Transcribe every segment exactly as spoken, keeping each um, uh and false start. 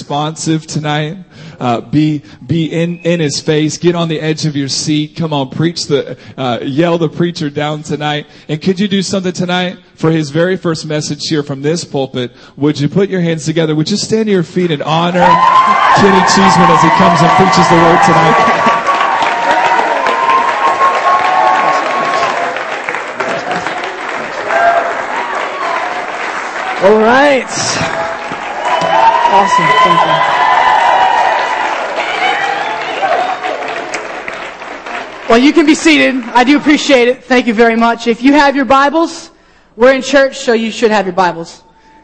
responsive tonight. Uh, be be in in his face. Get on the edge of your seat. Come on, preach the uh, yell the preacher down tonight. And could you do something tonight for his very first message here from this pulpit? Would you put your hands together? Would you stand to your feet and honor Kenny Cheeseman as he comes and preaches the word tonight? All right. Awesome. Thank you. Well, you can be seated. I do appreciate it. Thank you very much. If you have your Bibles, we're in church, so you should have your Bibles.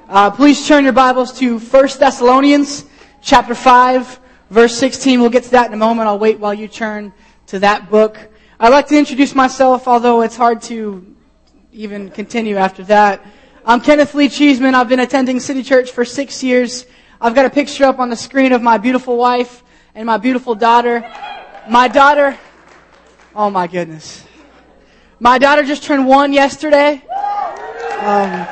Uh, please turn your Bibles to First Thessalonians chapter five, verse sixteen. We'll get to that in a moment. I'll wait while you turn to that book. I'd like to introduce myself, although it's hard to even continue after that. I'm Kenneth Lee Cheeseman. I've been attending City Church for six years. I've got a picture up on the screen of my beautiful wife and my beautiful daughter. My daughter, oh my goodness. My daughter just turned one yesterday. Um,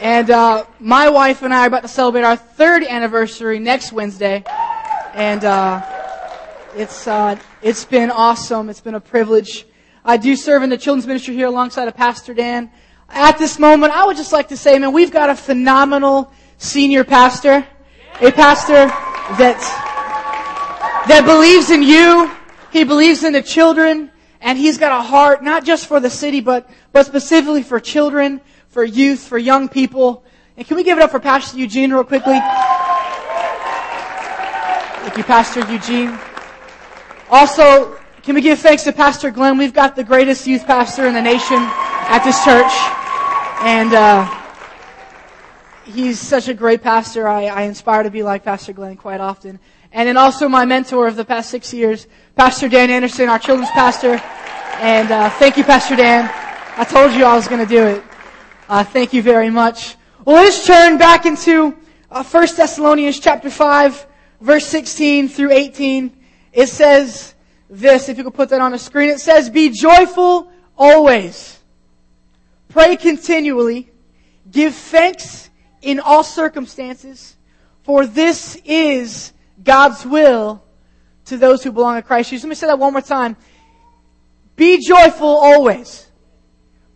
and uh, my wife and I are about to celebrate our third anniversary next Wednesday. And uh, it's uh, it's been awesome. It's been a privilege. I do serve in the children's ministry here alongside of Pastor Dan. At this moment, I would just like to say, man, we've got a phenomenal senior pastor, a pastor that, that believes in you, he believes in the children, and he's got a heart, not just for the city, but, but specifically for children, for youth, for young people. And can we give it up for Pastor Eugene real quickly? Thank you, Pastor Eugene. Also, can we give thanks to Pastor Glenn? We've got the greatest youth pastor in the nation at this church. And uh he's such a great pastor. I, I inspire to be like Pastor Glenn quite often. And then also my mentor of the past six years, Pastor Dan Anderson, our children's pastor. And uh thank you, Pastor Dan. I told you I was going to do it. Uh Thank you very much. Well, let's turn back into uh, First Thessalonians chapter five, verse sixteen through eighteen. It says this, if you could put that on the screen. It says, be joyful always. Pray continually, give thanks in all circumstances, for this is God's will to those who belong to Christ Jesus. Let me say that one more time. Be joyful always,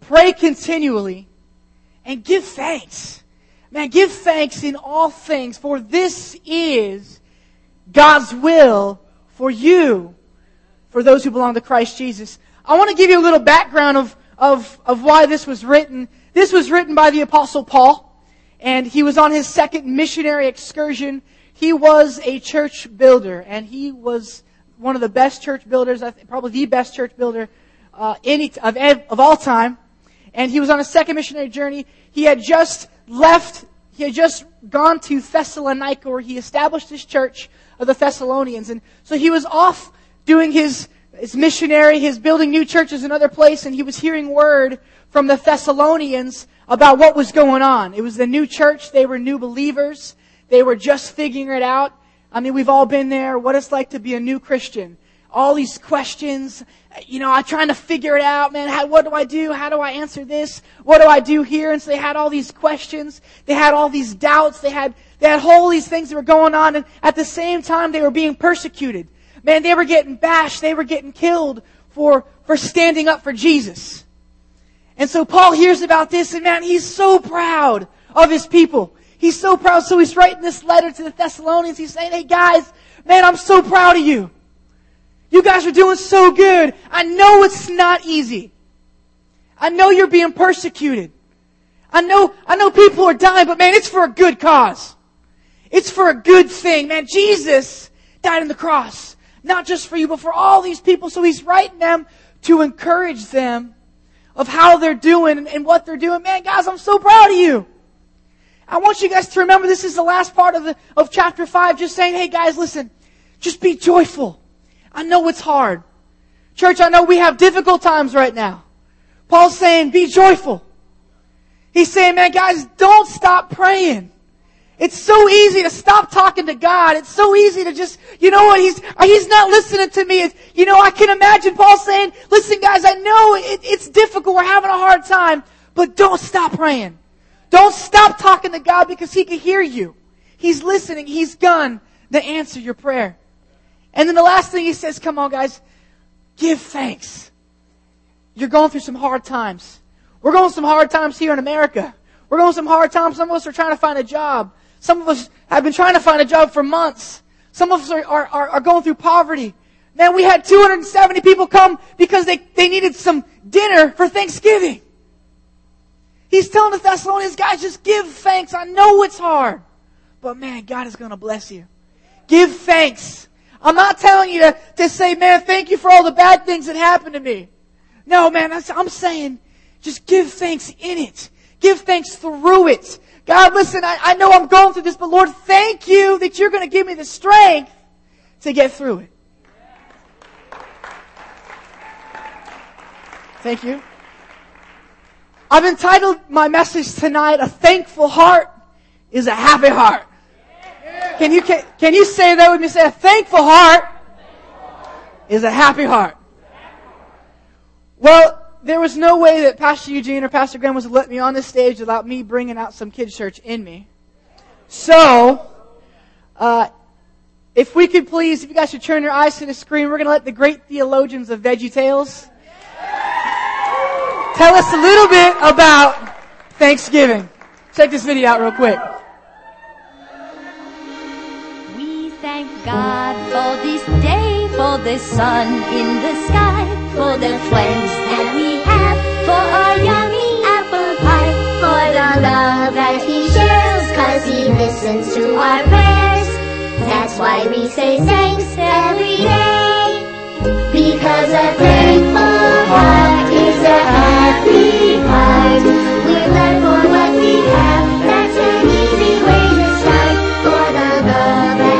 pray continually, and give thanks. Man, give thanks in all things, for this is God's will for you, for those who belong to Christ Jesus. I want to give you a little background of Of, of why this was written. This was written by the Apostle Paul, and he was on his second missionary excursion. He was a church builder, and he was one of the best church builders, I think, probably the best church builder uh, any of, of all time. And he was on a second missionary journey. He had just left, he had just gone to Thessalonica, where he established his church of the Thessalonians. And so he was off doing his His missionary, his building new churches in other places, and he was hearing word from the Thessalonians about what was going on. It was the new church. They were new believers. They were just figuring it out. I mean, we've all been there, what it's like to be a new Christian. All these questions, you know, I'm trying to figure it out, man. How, what do I do? How do I answer this? What do I do here? And so they had all these questions. They had all these doubts. They had, they had all these things that were going on, and at the same time, they were being persecuted. Man, they were getting bashed. They were getting killed for, for standing up for Jesus. And so Paul hears about this, and man, he's so proud of his people. He's so proud. So he's writing this letter to the Thessalonians. He's saying, hey guys, man, I'm so proud of you. You guys are doing so good. I know it's not easy. I know you're being persecuted. I know, I know people are dying, but man, it's for a good cause. It's for a good thing. Man, Jesus died on the cross. Not just for you, but for all these people. So he's writing them to encourage them of how they're doing and what they're doing. Man, guys, I'm so proud of you. I want you guys to remember this is the last part of the, of chapter five, just saying, hey guys, listen, just be joyful. I know it's hard. Church, I know we have difficult times right now. Paul's saying, be joyful. He's saying, man, guys, don't stop praying. It's so easy to stop talking to God. It's so easy to just, you know what, he's he's not listening to me. It's, you know, I can imagine Paul saying, listen guys, I know it, it's difficult. We're having a hard time, but don't stop praying. Don't stop talking to God because he can hear you. He's listening. He's gone to answer your prayer. And then the last thing he says, come on, guys, give thanks. You're going through some hard times. We're going through some hard times here in America. We're going through some hard times. Some of us are trying to find a job. Some of us have been trying to find a job for months. Some of us are, are, are, are going through poverty. Man, we had two hundred seventy people come because they, they needed some dinner for Thanksgiving. He's telling the Thessalonians, guys, just give thanks. I know it's hard, but man, God is going to bless you. Give thanks. I'm not telling you to, to say, man, thank you for all the bad things that happened to me. No, man, I'm saying just give thanks in it. Give thanks through it. God, listen, I, I know I'm going through this, but Lord, thank you that you're going to give me the strength to get through it. Thank you. I've entitled my message tonight, A Thankful Heart is a Happy Heart. Can you can, can you say that with me? Say, a thankful heart is a happy heart. Well, there was no way that Pastor Eugene or Pastor Glenn was to let me on this stage without me bringing out some kids' church in me. So, uh, if we could please, if you guys should turn your eyes to the screen, we're going to let the great theologians of VeggieTales tell us a little bit about Thanksgiving. Check this video out real quick. Thank God for this day, for the sun in the sky, for the friends that we have, for our yummy apple pie, for the love that He shares, cause He listens to our prayers. That's why we say thanks every day, because a thankful heart is a happy heart. We're glad for what we have, that's an easy way to start, for the love that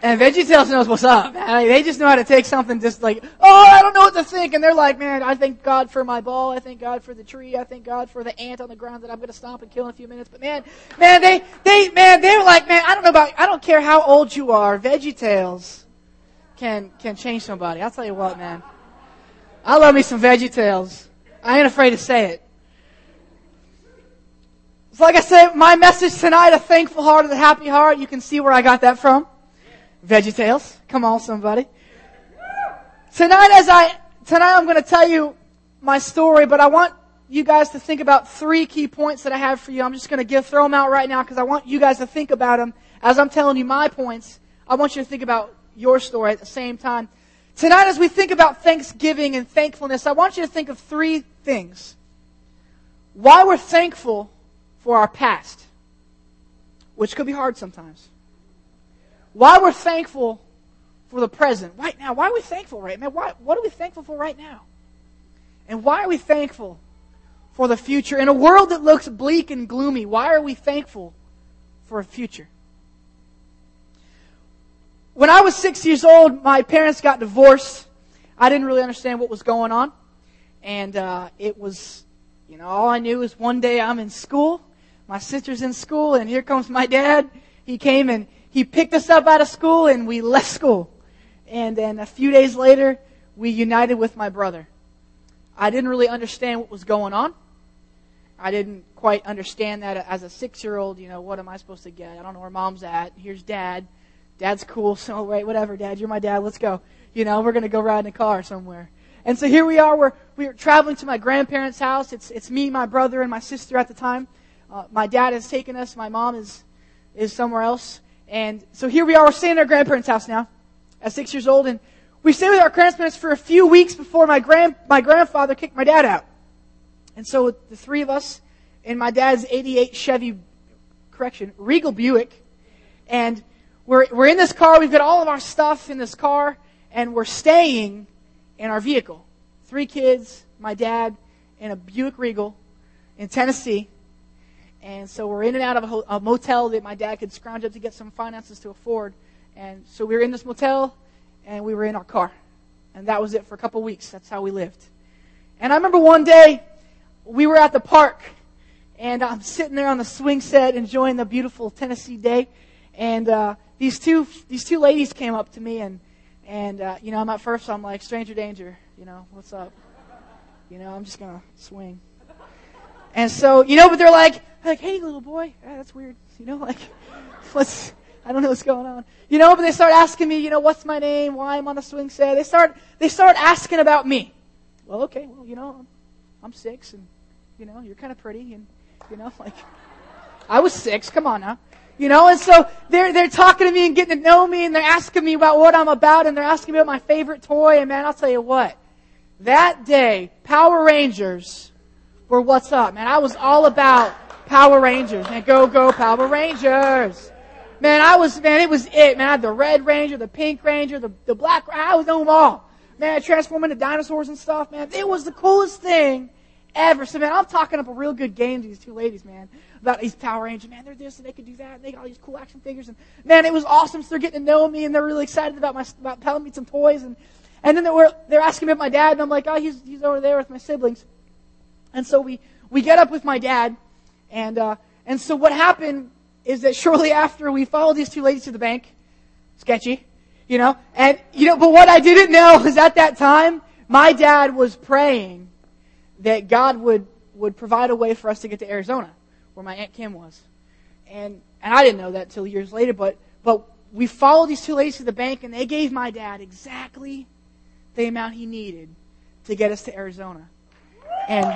And VeggieTales knows what's up. Like, they just know how to take something just like, oh, I don't know what to think. And they're like, man, I thank God for my ball. I thank God for the tree. I thank God for the ant on the ground that I'm going to stomp and kill in a few minutes. But man, man, they, they, man, they're like, man, I don't know about, I don't care how old you are. VeggieTales can, can change somebody. I'll tell you what, man. I love me some VeggieTales. I ain't afraid to say it. So like I said, my message tonight, a thankful heart and a happy heart. You can see where I got that from. VeggieTales. Come on, somebody. Tonight as I, tonight I'm going to tell you my story, but I want you guys to think about three key points that I have for you. I'm just going to give, throw them out right now because I want you guys to think about them. As I'm telling you my points, I want you to think about your story at the same time. Tonight as we think about Thanksgiving and thankfulness, I want you to think of three things. Why we're thankful for our past, which could be hard sometimes. Why we're thankful for the present, right now. Why are we thankful right now? Why, what are we thankful for right now? And why are we thankful for the future? In a world that looks bleak and gloomy, why are we thankful for a future? When I was six years old, my parents got divorced. I didn't really understand what was going on. And uh, it was, you know, all I knew is one day I'm in school, my sister's in school, and here comes my dad. He came and He picked us up out of school, and we left school. And then a few days later, we united with my brother. I didn't really understand what was going on. I didn't quite understand that as a six-year-old, you know, what am I supposed to get? I don't know where Mom's at. Here's Dad. Dad's cool, so wait, whatever, Dad. You're my dad. Let's go. You know, we're going to go ride in a car somewhere. And so here we are. We're, we're traveling to my grandparents' house. It's, it's me, my brother, and my sister at the time. Uh, my dad has taken us. My mom is, is somewhere else. And so here we are, we're staying at our grandparents' house now, at six years old, and we stayed with our grandparents for a few weeks before my grand my grandfather kicked my dad out. And so the three of us in my dad's eighty-eight Chevy, correction, Regal Buick, and we're we're in this car, we've got all of our stuff in this car, and we're staying in our vehicle. Three kids, my dad, in a Buick Regal in Tennessee. And so we're in and out of a, ho- a motel that my dad could scrounge up to get some finances to afford. And so we were in this motel, and we were in our car. And that was it for a couple weeks. That's how we lived. And I remember one day, we were at the park, And I'm sitting there on the swing set enjoying the beautiful Tennessee day. And uh, these two these two ladies came up to me. And, and uh, you know, I'm at first, I'm like, stranger danger. You know, what's up? You know, I'm just going to swing. And so, you know, but they're like, they're like, hey, little boy. Ah, that's weird. You know, like, what's, I don't know what's going on. You know, but they start asking me, you know, what's my name, why I'm on the swing set. They start they start asking about me. Well, okay, well, you know, I'm six, and, you know, you're kind of pretty, and, you know, like, I was six, come on now. You know, and so they're they're talking to me and getting to know me, and they're asking me about what I'm about, and they're asking me about my favorite toy, and, man, I'll tell you what. That day, Power Rangers were what's up, man. I was all about Power Rangers. Man, go, go, Power Rangers. Man, I was, man, it was it. Man, I had the Red Ranger, the Pink Ranger, the, the Black Ranger. I was on them all. Man, I transformed into dinosaurs and stuff, man. It was the coolest thing ever. So, man, I'm talking up a real good game to these two ladies, man, about these Power Rangers. Man, they're this, and they could do that, and they got all these cool action figures. And, man, it was awesome. So they're getting to know me, and they're really excited about my about telling me some toys. And, and then they were, they're asking me about my dad, and I'm like, oh, he's he's over there with my siblings. And so we, we get up with my dad, and uh, and so what happened is that shortly after, we followed these two ladies to the bank. Sketchy, you know. And, you know, but what I didn't know is at that time, my dad was praying that God would, would provide a way for us to get to Arizona, where my Aunt Kim was. And and I didn't know that until years later, but, but we followed these two ladies to the bank, and they gave my dad exactly the amount he needed to get us to Arizona. And,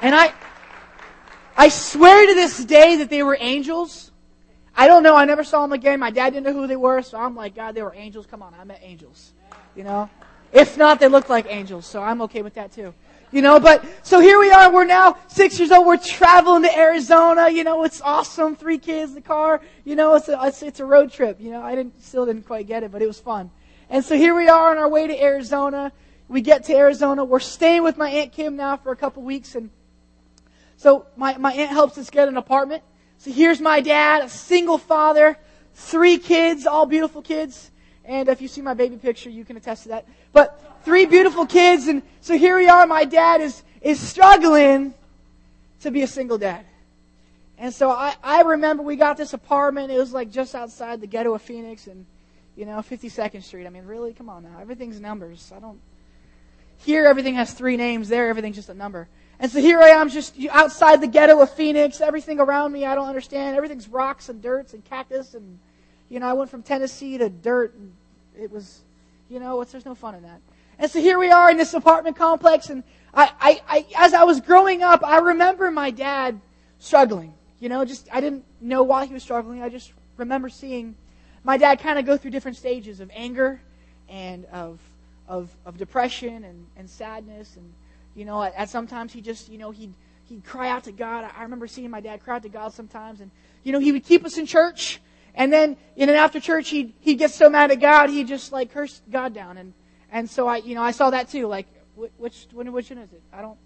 and I... I swear to this day that they were angels. I don't know. I never saw them again. My dad didn't know who they were, so I'm like, God, they were angels. Come on, I met angels. You know? If not, they looked like angels, so I'm okay with that too. You know, but so here we are. We're now six years old. We're traveling to Arizona. You know, it's awesome. Three kids, the car. You know, it's a, it's, it's a road trip. You know, I didn't still didn't quite get it, but it was fun. And so here we are on our way to Arizona. We get to Arizona. We're staying with my Aunt Kim now for a couple weeks, and So my, my aunt helps us get an apartment. So here's my dad, a single father, three kids, all beautiful kids. And if you see my baby picture, you can attest to that. But three beautiful kids. And so here we are. My dad is, is struggling to be a single dad. And so I, I remember we got this apartment. It was like just outside the ghetto of Phoenix and, you know, fifty-second Street. I mean, really? Come on now. Everything's numbers. I don't... Here, everything has three names. There, everything's just a number. And so here I am, just outside the ghetto of Phoenix. Everything around me, I don't understand. Everything's rocks and dirts and cactus. And, you know, I went from Tennessee to dirt. And it was, you know, it's, there's no fun in that. And so here we are in this apartment complex. And I, I, I, as I was growing up, I remember my dad struggling. You know, just I didn't know why he was struggling. I just remember seeing my dad kind of go through different stages of anger and of Of, of depression and, and sadness. And, you know, at, at sometimes he just, you know, he'd, he'd cry out to God. I, I remember seeing my dad cry out to God sometimes. And, you know, he would keep us in church. And then, in and after church, he'd, he'd get so mad at God, he'd just, like, curse God down. And, and so I, you know, I saw that too. Like, which, which one is it? I don't,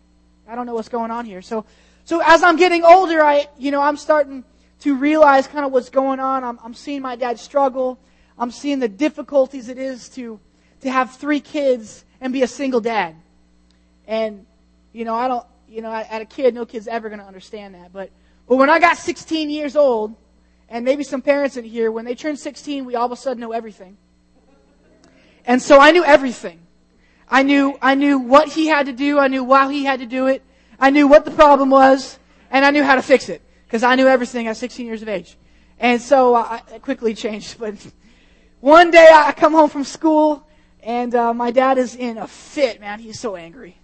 I don't know what's going on here. So, so as I'm getting older, I, you know, I'm starting to realize kind of what's going on. I'm, I'm seeing my dad struggle. I'm seeing the difficulties it is to, to have three kids and be a single dad. And, you know, I don't, you know, at a kid, no kid's ever going to understand that. But, but when I got sixteen years old, and maybe some parents in here, when they turn sixteen, we all of a sudden know everything. And so I knew everything. I knew, I knew what he had to do. I knew why he had to do it. I knew what the problem was, and I knew how to fix it because I knew everything at sixteen years of age. And so I, I quickly changed. But one day I come home from school, And uh, my dad is in a fit, man. He's so angry.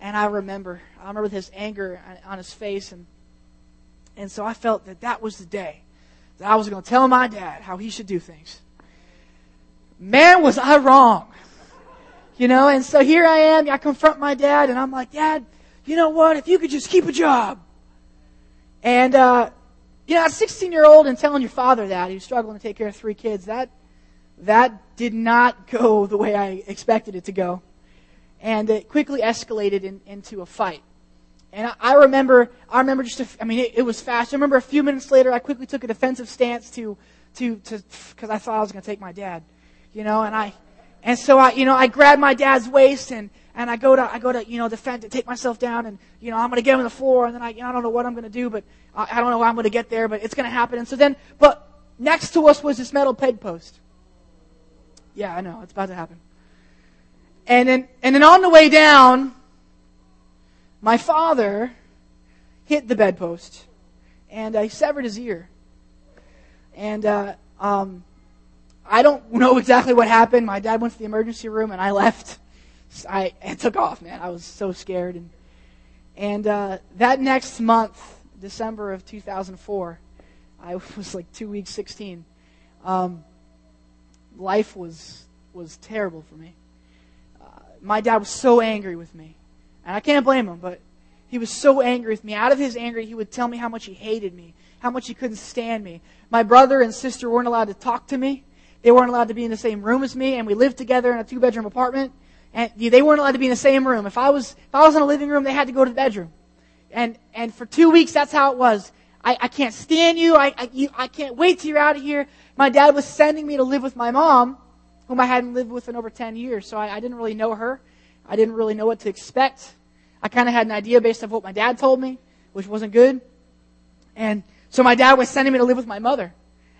And I remember, I remember his anger on his face. And and so I felt that that was the day that I was going to tell my dad how he should do things. Man, was I wrong. You know, and so here I am. I confront my dad, and I'm like, Dad, you know what? If you could just keep a job. And, uh, you know, a sixteen-year-old and telling your father that, he's struggling to take care of three kids, that... That did not go the way I expected it to go. And it quickly escalated in, into a fight. And I, I remember, I remember just, a, I mean, it, it was fast. I remember a few minutes later, I quickly took a defensive stance to, to, to, because I thought I was going to take my dad, you know, and I, and so I, you know, I grabbed my dad's waist and and I go to, I go to, you know, defend to take myself down, and, you know, I'm going to get on the floor, and then I, you know, I don't know what I'm going to do, but I, I don't know how I'm going to get there, but it's going to happen. And so then, but next to us was this metal peg post. Yeah, I know, it's about to happen. And then, and then on the way down, my father hit the bedpost, and I severed his ear. And uh, um, I don't know exactly what happened. My dad went to the emergency room, and I left. I, I took off, man. I was so scared. And, and uh, that next month, December of two thousand four, I was like two weeks, sixteen. Um, life was was terrible for me. My dad was so angry with me. And I can't blame him, but he was so angry with me. Out of his anger, he would tell me how much he hated me, how much he couldn't stand me. My brother and sister weren't allowed to talk to me. They weren't allowed to be in the same room as me, and we lived together in a two-bedroom apartment. And they weren't allowed to be in the same room. If I was if I was in a living room, they had to go to the bedroom. And and for two weeks, that's how it was. I, I can't stand you. I, I, you. I can't wait till you're out of here. My dad was sending me to live with my mom, whom I hadn't lived with in over ten years. So I, I didn't really know her. I didn't really know what to expect. I kind of had an idea based on what my dad told me, which wasn't good. And so my dad was sending me to live with my mother.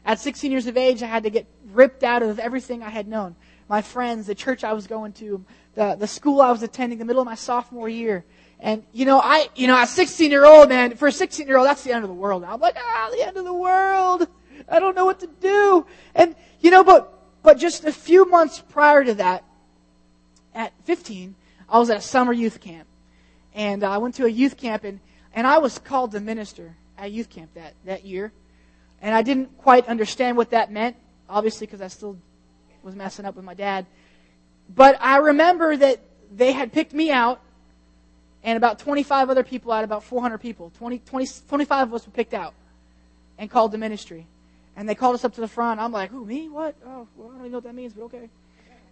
At sixteen years of age, I had to get ripped out of everything I had known. My friends, the church I was going to, the, the school I was attending, the middle of my sophomore year. And, you know, I, you know, a sixteen-year-old, man, for a sixteen-year-old, that's the end of the world. I'm like, ah, the end of the world. I don't know what to do. And, you know, but But just a few months prior to that, at fifteen, I was at a summer youth camp. And I went to a youth camp, and, and I was called to minister at youth camp that, that year. And I didn't quite understand what that meant, obviously, because I still was messing up with my dad. But I remember that they had picked me out, and about twenty-five other people out of about four hundred people. twenty, twenty, twenty-five of us were picked out and called to ministry. And they called us up to the front. I'm like, who, me? What? Oh, well, I don't even know what that means, but okay.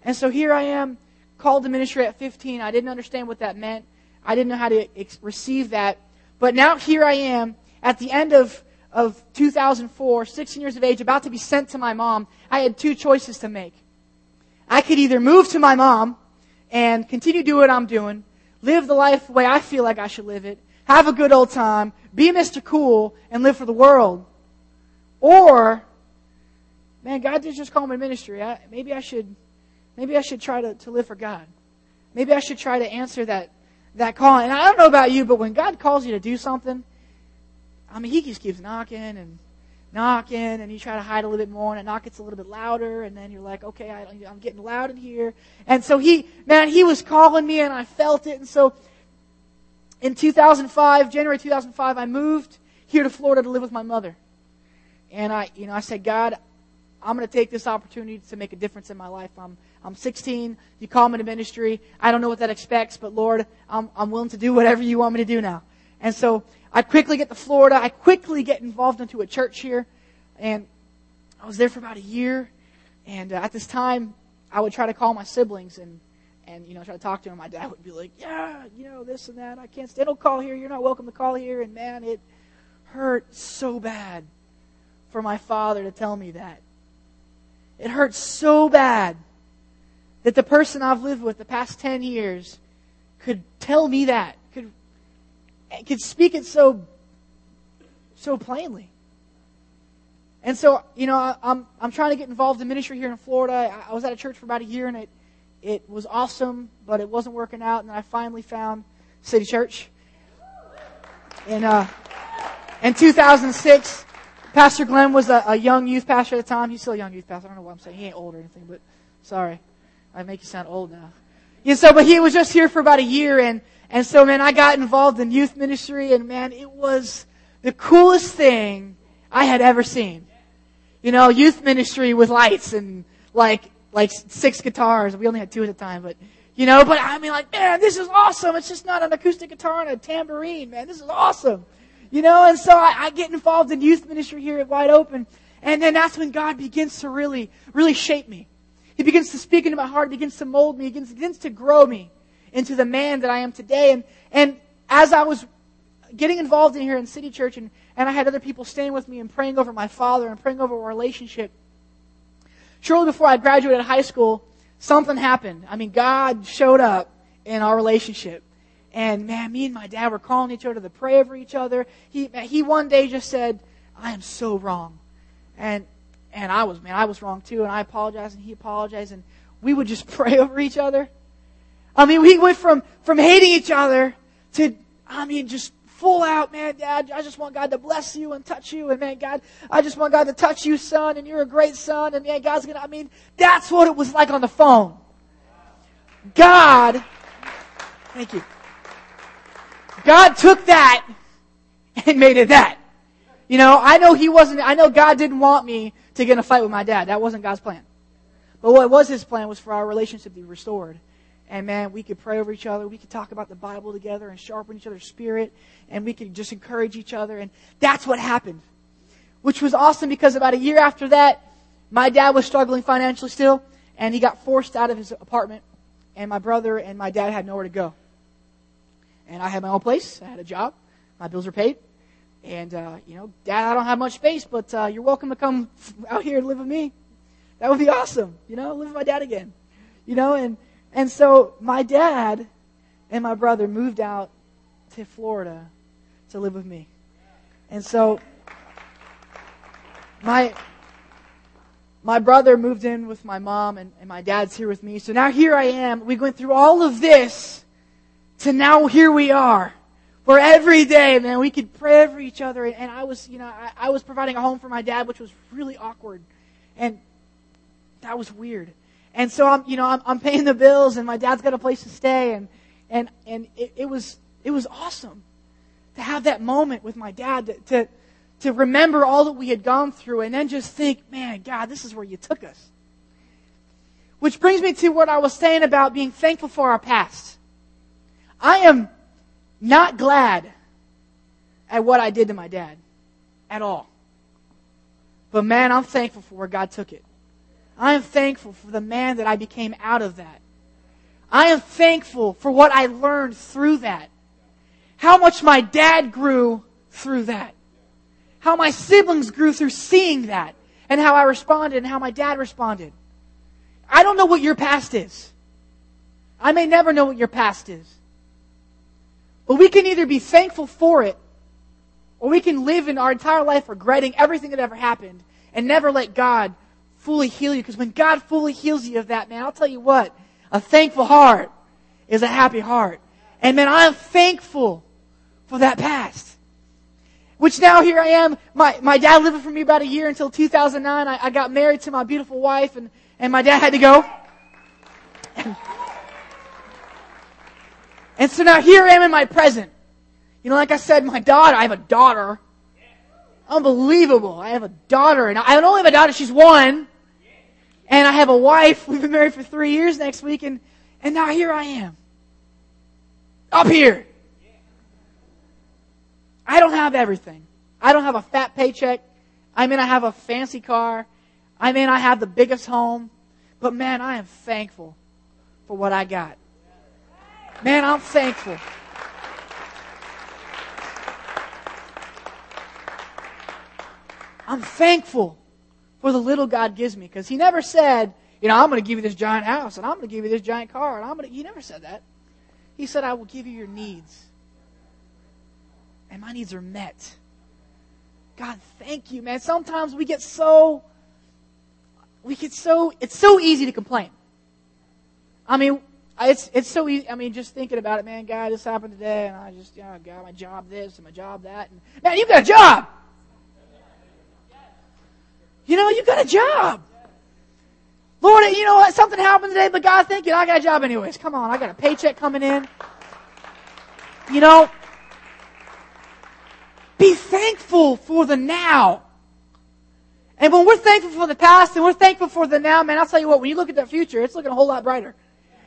And so here I am, called to ministry at fifteen. I didn't understand what that meant. I didn't know how to ex- receive that. But now here I am at the end of, of two thousand four, sixteen years of age, about to be sent to my mom. I had two choices to make. I could either move to my mom and continue to do what I'm doing, live the life the way I feel like I should live it, have a good old time, be Mister Cool, and live for the world. Or, man, God did just call me to ministry. I, maybe I should, maybe I should try to, to live for God. Maybe I should try to answer that that call. And I don't know about you, but when God calls you to do something, I mean, He just keeps knocking and knocking, and you try to hide a little bit more, and the knock gets a little bit louder, and then you're like, okay, I, I'm getting loud in here. And so He, man, He was calling me, and I felt it. And so, in two thousand five, January two thousand five, I moved here to Florida to live with my mother. And I, you know, I said, God, I'm going to take this opportunity to make a difference in my life. I'm, I'm sixteen. You call me to ministry. I don't know what that expects, but Lord, I'm, I'm willing to do whatever you want me to do now. And so I quickly get to Florida. I quickly get involved into a church here, and I was there for about a year. And uh, at this time, I would try to call my siblings and, and you know, try to talk to them. My dad would be like, yeah, you know, this and that. I can't. They don't call here. You're not welcome to call here. And man, it hurt so bad for my father to tell me that. It hurts so bad that the person I've lived with the past ten years could tell me that, could could speak it so so plainly. And so, you know, I, I'm I'm trying to get involved in ministry here in Florida. I, I was at a church for about a year, and it it was awesome, but it wasn't working out. And I finally found City Church in uh, in two thousand six. Pastor Glenn was a, a young youth pastor at the time. He's still a young youth pastor. I don't know what I'm saying. He ain't old or anything, but sorry. I make you sound old now. Yeah, so, but he was just here for about a year, and, and so, man, I got involved in youth ministry, and, man, it was the coolest thing I had ever seen. You know, youth ministry with lights and, like, like six guitars. We only had two at the time, but, you know, but I mean, like, man, this is awesome. It's just not an acoustic guitar and a tambourine, man. This is awesome. You know, and so I, I get involved in youth ministry here at Wide Open. And then that's when God begins to really, really shape me. He begins to speak into my heart, begins to mold me, begins, begins to grow me into the man that I am today. And and as I was getting involved in here in City Church, and, and I had other people staying with me and praying over my father and praying over our relationship, shortly before I graduated high school, something happened. I mean, God showed up in our relationship. And man, me and my dad were calling each other to pray over each other. He he one day just said, "I am so wrong," and and I was man, I was wrong too, and I apologized, and he apologized, and we would just pray over each other. I mean, we went from from hating each other to, I mean, just full out, man, Dad, I just want God to bless you and touch you, and man, God, I just want God to touch you, son, and you're a great son, and man, God's gonna. I mean, that's what it was like on the phone. God, thank you. God took that and made it that. You know, I know he wasn't, I know God didn't want me to get in a fight with my dad. That wasn't God's plan. But what was his plan was for our relationship to be restored. And man, we could pray over each other. We could talk about the Bible together and sharpen each other's spirit. And we could just encourage each other. And that's what happened. Which was awesome because about a year after that, my dad was struggling financially still. And he got forced out of his apartment. And my brother and my dad had nowhere to go. And I had my own place. I had a job. My bills were paid. And, uh, you know, Dad, I don't have much space, but uh, you're welcome to come out here and live with me. That would be awesome. You know, live with my dad again. You know, and, and so my dad and my brother moved out to Florida to live with me. And so my my brother moved in with my mom, and, and my dad's here with me. So now here I am. We went through all of this. So now here we are, where every day, man, we could pray for each other. And I was, you know, I, I was providing a home for my dad, which was really awkward. And that was weird. And so I'm, you know, I'm, I'm paying the bills, and my dad's got a place to stay. And, and, and it, it was, it was awesome to have that moment with my dad, to, to, to remember all that we had gone through and then just think, man, God, this is where you took us. Which brings me to what I was saying about being thankful for our past. I am not glad at what I did to my dad at all. But man, I'm thankful for where God took it. I am thankful for the man that I became out of that. I am thankful for what I learned through that. How much my dad grew through that. How my siblings grew through seeing that. And how I responded and how my dad responded. I don't know what your past is. I may never know what your past is. But we can either be thankful for it, or we can live in our entire life regretting everything that ever happened and never let God fully heal you. Because when God fully heals you of that, man, I'll tell you what, a thankful heart is a happy heart. And man, I am thankful for that past. Which now here I am. My, my dad lived with me about a year until two thousand nine. I, I got married to my beautiful wife, and, and my dad had to go. And so now here I am in my present. You know, like I said, my daughter, I have a daughter. Unbelievable. I have a daughter. And I don't only have a daughter, she's one. And I have a wife. We've been married for three years next week. And, and now here I am. Up here. I don't have everything. I don't have a fat paycheck. I mean, I have a fancy car. I mean, I have the biggest home. But man, I am thankful for what I got. Man, I'm thankful. I'm thankful for the little God gives me. Because he never said, you know, I'm going to give you this giant house, and I'm going to give you this giant car, and I'm going to... He never said that. He said, I will give you your needs. And my needs are met. God, thank you, man. Sometimes we get so... We get so... It's so easy to complain. I mean... It's it's so easy. I mean, just thinking about it, man. God, this happened today, and I just, you know, got my job this and my job that. And man, you got a job. You know, you got a job. Lord, you know what? Something happened today, but God, thank you. I got a job anyways. Come on, I got a paycheck coming in. You know, be thankful for the now. And when we're thankful for the past and we're thankful for the now, man, I'll tell you what. When you look at the future, it's looking a whole lot brighter.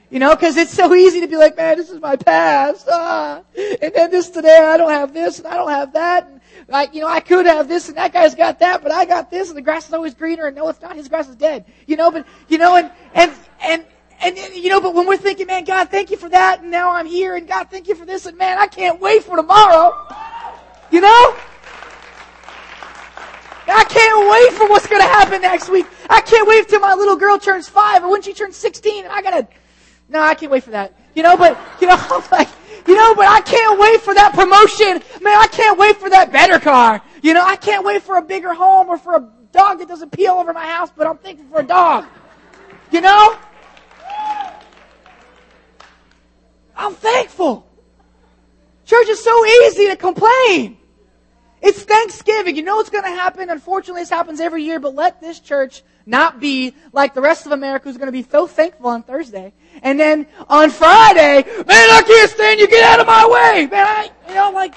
You know, because it's so easy to be like, man, this is my past. Ah. And then this today, I don't have this, and I don't have that. And like, you know, I could have this, and that guy's got that, but I got this, and the grass is always greener. And no, it's not. His grass is dead. You know, but, you know, and, and, and, and, and you know, but when we're thinking, man, God, thank you for that, and now I'm here, and God, thank you for this, and man, I can't wait for tomorrow. You know? I can't wait for what's going to happen next week. I can't wait till my little girl turns five, or when she turns sixteen, and I got to... No, I can't wait for that. You know, but, you know, I'm like, you know, but I can't wait for that promotion. Man, I can't wait for that better car. You know, I can't wait for a bigger home or for a dog that doesn't pee all over my house, but I'm thinking for a dog. You know? I'm thankful. Church, is so easy to complain. It's Thanksgiving. You know it's going to happen. Unfortunately, this happens every year, but let this church not be like the rest of America who's going to be so thankful on Thursday. And then on Friday, man, I can't stand you. Get out of my way. Man, I, you know, like,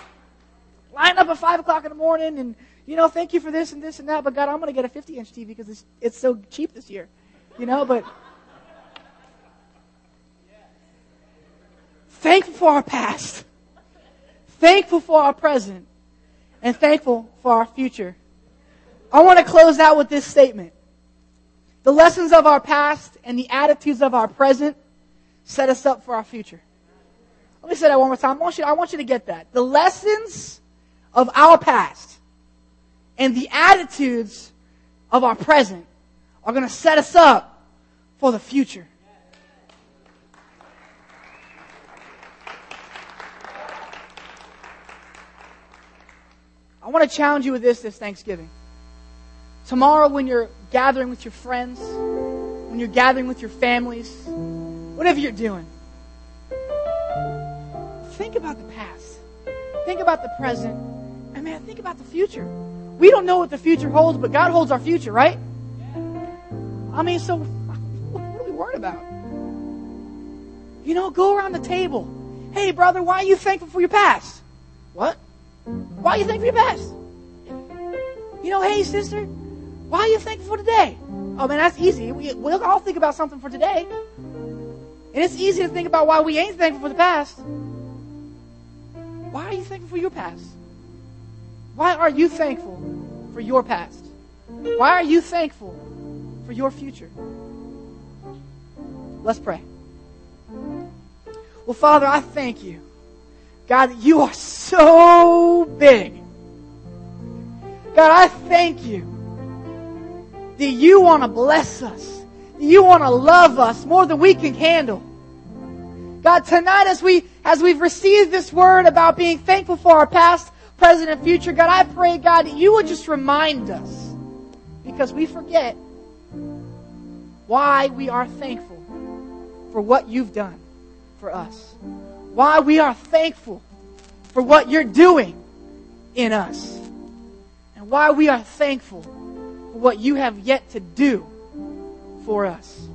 line up at five o'clock in the morning and, you know, thank you for this and this and that, but God, I'm going to get a fifty-inch T V because it's, it's so cheap this year. You know, but thankful for our past, thankful for our present, and thankful for our future. I want to close out with this statement. The lessons of our past and the attitudes of our present set us up for our future. Let me say that one more time. I want you, I want you to get that. The lessons of our past and the attitudes of our present are going to set us up for the future. I want to challenge you with this this Thanksgiving. Tomorrow when you're gathering with your friends, when you're gathering with your families, whatever you're doing, think about the past. Think about the present. And man, think about the future. We don't know what the future holds, but God holds our future, right? I mean, so what are we worried about? You know, go around the table. Hey, brother, why are you thankful for your past? What? Why are you thankful for your past? You know, hey, sister, why are you thankful for today? Oh, man, that's easy. We, we'll all think about something for today. And it's easy to think about why we ain't thankful for the past. Why are you thankful for your past? Why are you thankful for your past? Why are you thankful for your future? Let's pray. Well, Father, I thank you, God, that you are so big. God, I thank you that you want to bless us. You want to love us more than we can handle. God, tonight as we, as we've received this word about being thankful for our past, present, and future, God, I pray, God, that you would just remind us, because we forget why we are thankful for what you've done for us. Why we are thankful for what you're doing in us. And why we are thankful for what you have yet to do for us.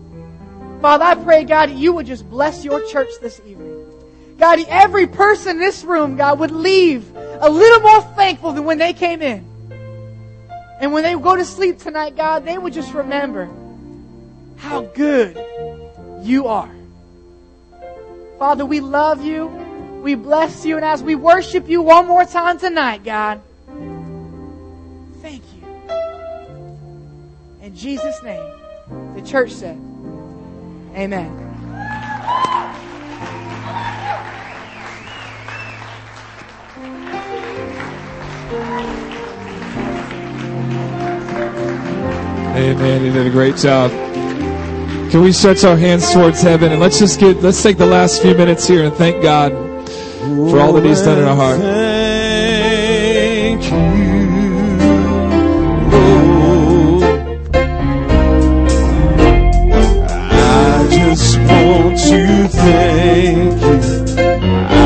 Father, I pray, God, that you would just bless your church this evening. God, every person in this room, God, would leave a little more thankful than when they came in. And when they go to sleep tonight, God, they would just remember how good you are. Father, we love you, we bless you, and as we worship you one more time tonight, God, thank you. In Jesus' name, the church said, amen. Hey, man, you did a great job. Can we stretch our hands towards heaven and let's just get, let's take the last few minutes here and thank God for all that He's done in our heart. Thank you, Lord. I just want to thank you. I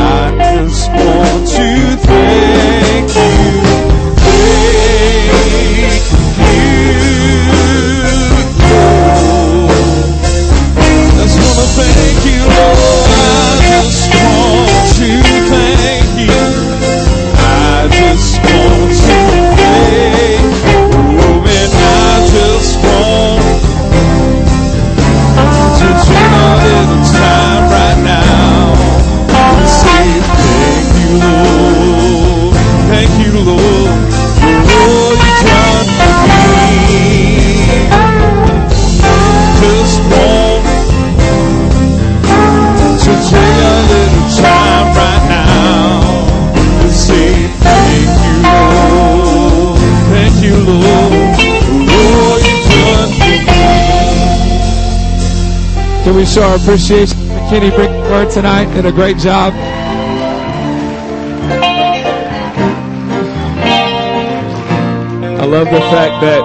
just want to thank you. Thank you, Lord. I just want to thank you. I just want to thank you. Oh, and I just want to take a little time right now to say thank you, Lord. Thank you, Lord, for all you've done for me. Just want take a little time right now and say thank you, Lord. Thank you, Lord. Lord, you've done for me. Can we show our appreciation? Kenny bring the word tonight. Did a great job. I love the fact that